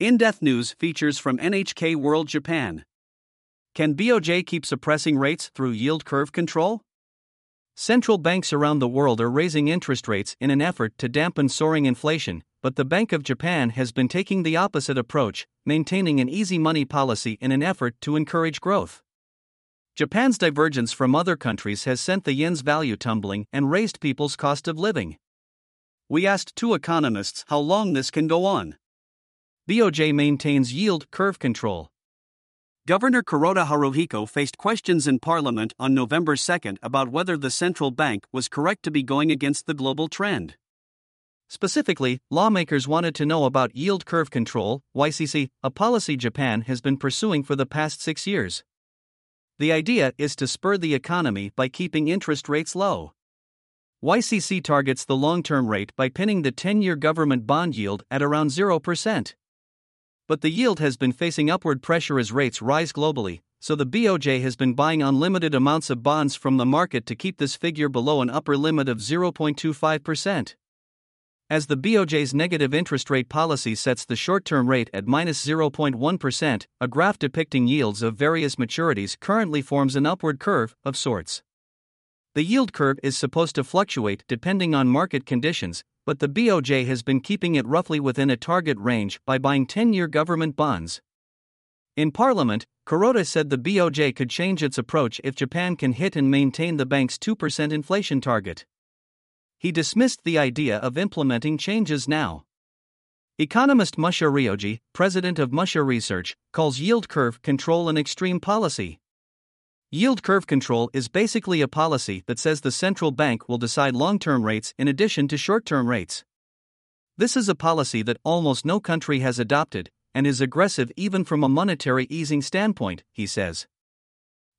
In-depth news features from NHK World Japan. Can BOJ keep suppressing rates through yield curve control? Central banks around the world are raising interest rates in an effort to dampen soaring inflation, but the Bank of Japan has been taking the opposite approach, maintaining an easy money policy in an effort to encourage growth. Japan's divergence from other countries has sent the yen's value tumbling and raised people's cost of living. We asked two economists how long this can go on. BOJ maintains yield curve control. Governor Kuroda Haruhiko faced questions in Parliament on November 2 about whether the central bank was correct to be going against the global trend. Specifically, lawmakers wanted to know about yield curve control, YCC, a policy Japan has been pursuing for the past 6 years. The idea is to spur the economy by keeping interest rates low. YCC targets the long-term rate by pinning the 10-year government bond yield at around 0%. But the yield has been facing upward pressure as rates rise globally, so the BOJ has been buying unlimited amounts of bonds from the market to keep this figure below an upper limit of 0.25%. As the BOJ's negative interest rate policy sets the short-term rate at minus 0.1%, a graph depicting yields of various maturities currently forms an upward curve of sorts. The yield curve is supposed to fluctuate depending on market conditions, but the BOJ has been keeping it roughly within a target range by buying 10-year government bonds. In Parliament, Kuroda said the BOJ could change its approach if Japan can hit and maintain the bank's 2% inflation target. He dismissed the idea of implementing changes now. Economist Musha Research, president of Musha Research, calls yield curve control an extreme policy. Yield curve control is basically a policy that says the central bank will decide long-term rates in addition to short-term rates. This is a policy that almost no country has adopted and is aggressive even from a monetary easing standpoint, he says.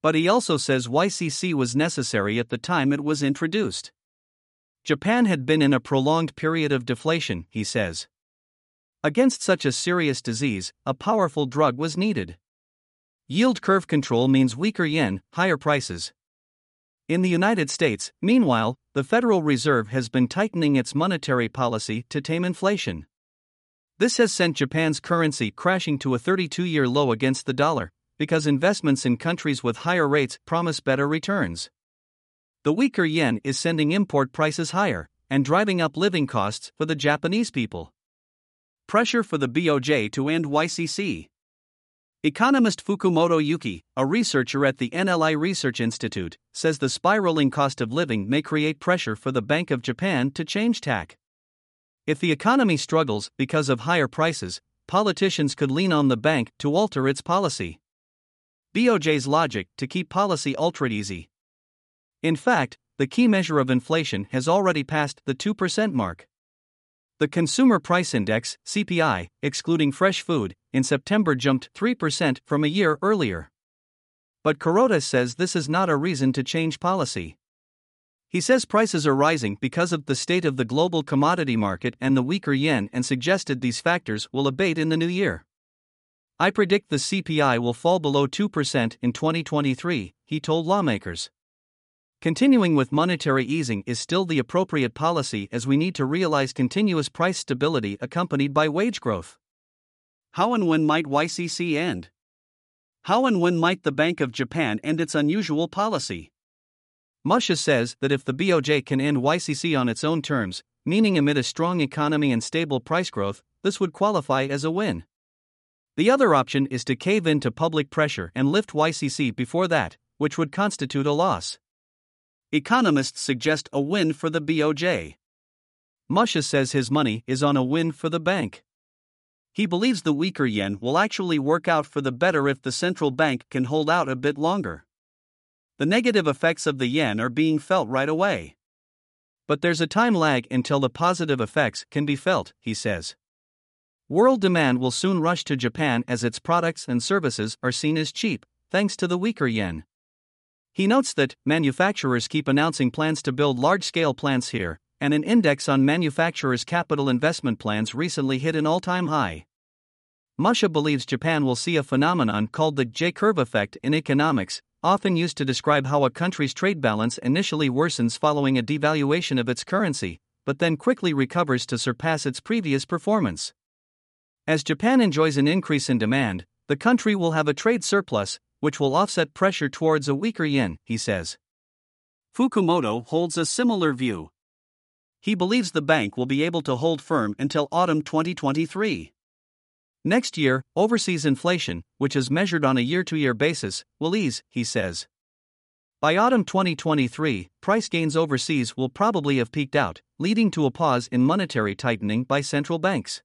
But he also says YCC was necessary at the time it was introduced. Japan had been in a prolonged period of deflation, he says. Against such a serious disease, a powerful drug was needed. Yield curve control means weaker yen, higher prices. In the United States, meanwhile, the Federal Reserve has been tightening its monetary policy to tame inflation. This has sent Japan's currency crashing to a 32-year low against the dollar, because investments in countries with higher rates promise better returns. The weaker yen is sending import prices higher and driving up living costs for the Japanese people. Pressure for the BOJ to end YCC. Economist Fukumoto Yuki, a researcher at the NLI Research Institute, says the spiraling cost of living may create pressure for the Bank of Japan to change tack. If the economy struggles because of higher prices, politicians could lean on the bank to alter its policy. BOJ's logic to keep policy ultra-easy. In fact, the key measure of inflation has already passed the 2% mark. The Consumer Price Index, CPI, excluding fresh food, in September jumped 3% from a year earlier. But Kuroda says this is not a reason to change policy. He says prices are rising because of the state of the global commodity market and the weaker yen, and suggested these factors will abate in the new year. "I predict the CPI will fall below 2% in 2023, he told lawmakers. Continuing with monetary easing is still the appropriate policy, as we need to realize continuous price stability accompanied by wage growth. How and when might YCC end? How and when might the Bank of Japan end its unusual policy? Musha says that if the BOJ can end YCC on its own terms, meaning amid a strong economy and stable price growth, this would qualify as a win. The other option is to cave into public pressure and lift YCC before that, which would constitute a loss. Economists suggest a win for the BOJ. Musha says his money is on a win for the bank. He believes the weaker yen will actually work out for the better if the central bank can hold out a bit longer. The negative effects of the yen are being felt right away. But there's a time lag until the positive effects can be felt, he says. World demand will soon rush to Japan as its products and services are seen as cheap, thanks to the weaker yen. He notes that manufacturers keep announcing plans to build large-scale plants here, and an index on manufacturers' capital investment plans recently hit an all-time high. Musha believes Japan will see a phenomenon called the J-curve effect in economics, often used to describe how a country's trade balance initially worsens following a devaluation of its currency, but then quickly recovers to surpass its previous performance. As Japan enjoys an increase in demand, the country will have a trade surplus, which will offset pressure towards a weaker yen, he says. Fukumoto holds a similar view. He believes the bank will be able to hold firm until autumn 2023. Next year, overseas inflation, which is measured on a year-to-year basis, will ease, he says. By autumn 2023, price gains overseas will probably have peaked out, leading to a pause in monetary tightening by central banks.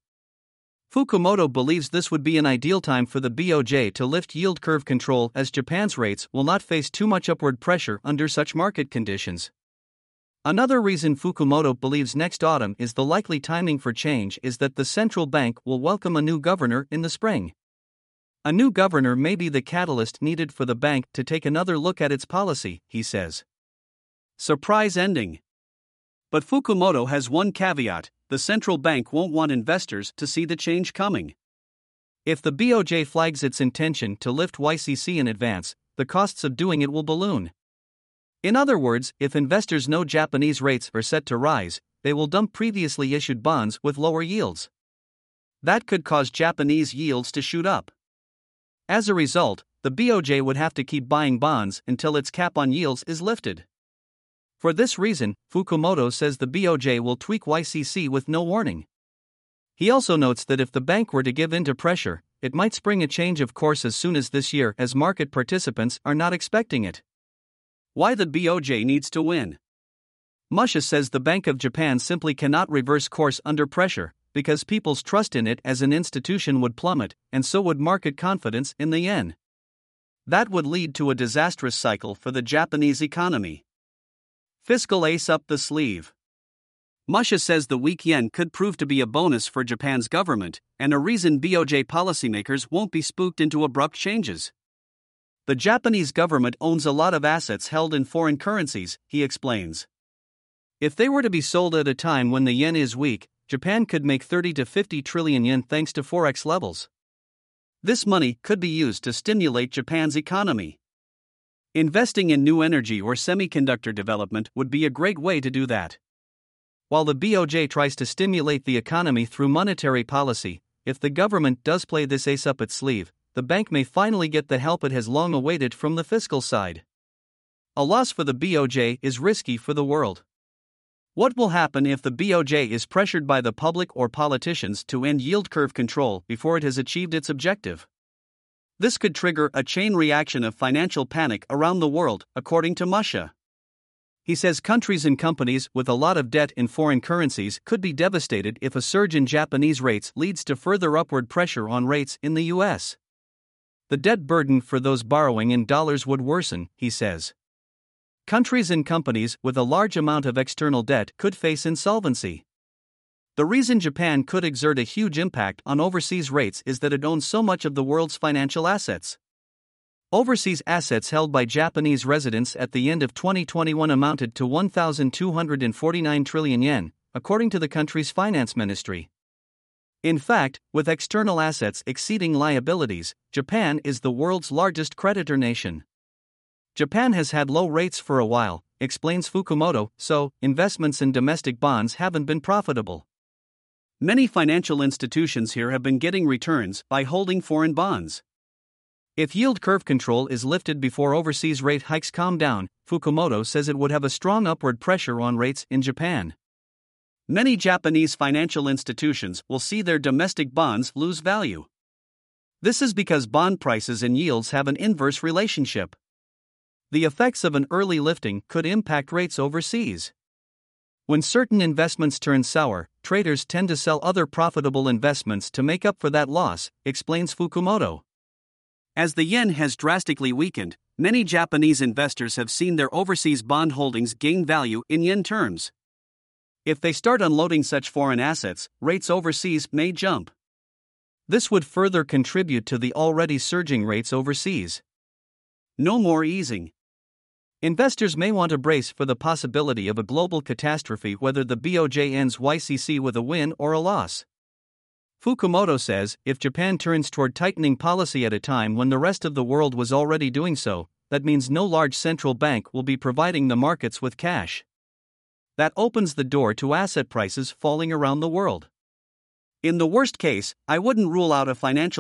Fukumoto believes this would be an ideal time for the BOJ to lift yield curve control, as Japan's rates will not face too much upward pressure under such market conditions. Another reason Fukumoto believes next autumn is the likely timing for change is that the central bank will welcome a new governor in the spring. A new governor may be the catalyst needed for the bank to take another look at its policy, he says. Surprise ending. But Fukumoto has one caveat: the central bank won't want investors to see the change coming. If the BOJ flags its intention to lift YCC in advance, the costs of doing it will balloon. In other words, if investors know Japanese rates are set to rise, they will dump previously issued bonds with lower yields. That could cause Japanese yields to shoot up. As a result, the BOJ would have to keep buying bonds until its cap on yields is lifted. For this reason, Fukumoto says the BOJ will tweak YCC with no warning. He also notes that if the bank were to give in to pressure, it might spring a change of course as soon as this year, as market participants are not expecting it. Why the BOJ needs to win. Musha says the Bank of Japan simply cannot reverse course under pressure, because people's trust in it as an institution would plummet, and so would market confidence in the yen. That would lead to a disastrous cycle for the Japanese economy. Fiscal ace up the sleeve. Musha says the weak yen could prove to be a bonus for Japan's government, and a reason BOJ policymakers won't be spooked into abrupt changes. The Japanese government owns a lot of assets held in foreign currencies, he explains. If they were to be sold at a time when the yen is weak, Japan could make 30 to 50 trillion yen thanks to forex levels. This money could be used to stimulate Japan's economy. Investing in new energy or semiconductor development would be a great way to do that. While the BOJ tries to stimulate the economy through monetary policy, if the government does play this ace up its sleeve, the bank may finally get the help it has long awaited from the fiscal side. A loss for the BOJ is risky for the world. What will happen if the BOJ is pressured by the public or politicians to end yield curve control before it has achieved its objective? This could trigger a chain reaction of financial panic around the world, according to Musha. He says countries and companies with a lot of debt in foreign currencies could be devastated if a surge in Japanese rates leads to further upward pressure on rates in the U.S. The debt burden for those borrowing in dollars would worsen, he says. Countries and companies with a large amount of external debt could face insolvency. The reason Japan could exert a huge impact on overseas rates is that it owns so much of the world's financial assets. Overseas assets held by Japanese residents at the end of 2021 amounted to 1,249 trillion yen, according to the country's finance ministry. In fact, with external assets exceeding liabilities, Japan is the world's largest creditor nation. Japan has had low rates for a while, explains Fukumoto, so investments in domestic bonds haven't been profitable. Many financial institutions here have been getting returns by holding foreign bonds. If yield curve control is lifted before overseas rate hikes calm down, Fukumoto says it would have a strong upward pressure on rates in Japan. Many Japanese financial institutions will see their domestic bonds lose value. This is because bond prices and yields have an inverse relationship. The effects of an early lifting could impact rates overseas. When certain investments turn sour, traders tend to sell other profitable investments to make up for that loss, explains Fukumoto. As the yen has drastically weakened, many Japanese investors have seen their overseas bond holdings gain value in yen terms. If they start unloading such foreign assets, rates overseas may jump. This would further contribute to the already surging rates overseas. No more easing. Investors may want to brace for the possibility of a global catastrophe, whether the BOJ ends YCC with a win or a loss. Fukumoto says if Japan turns toward tightening policy at a time when the rest of the world was already doing so, that means no large central bank will be providing the markets with cash. That opens the door to asset prices falling around the world. In the worst case, I wouldn't rule out a financial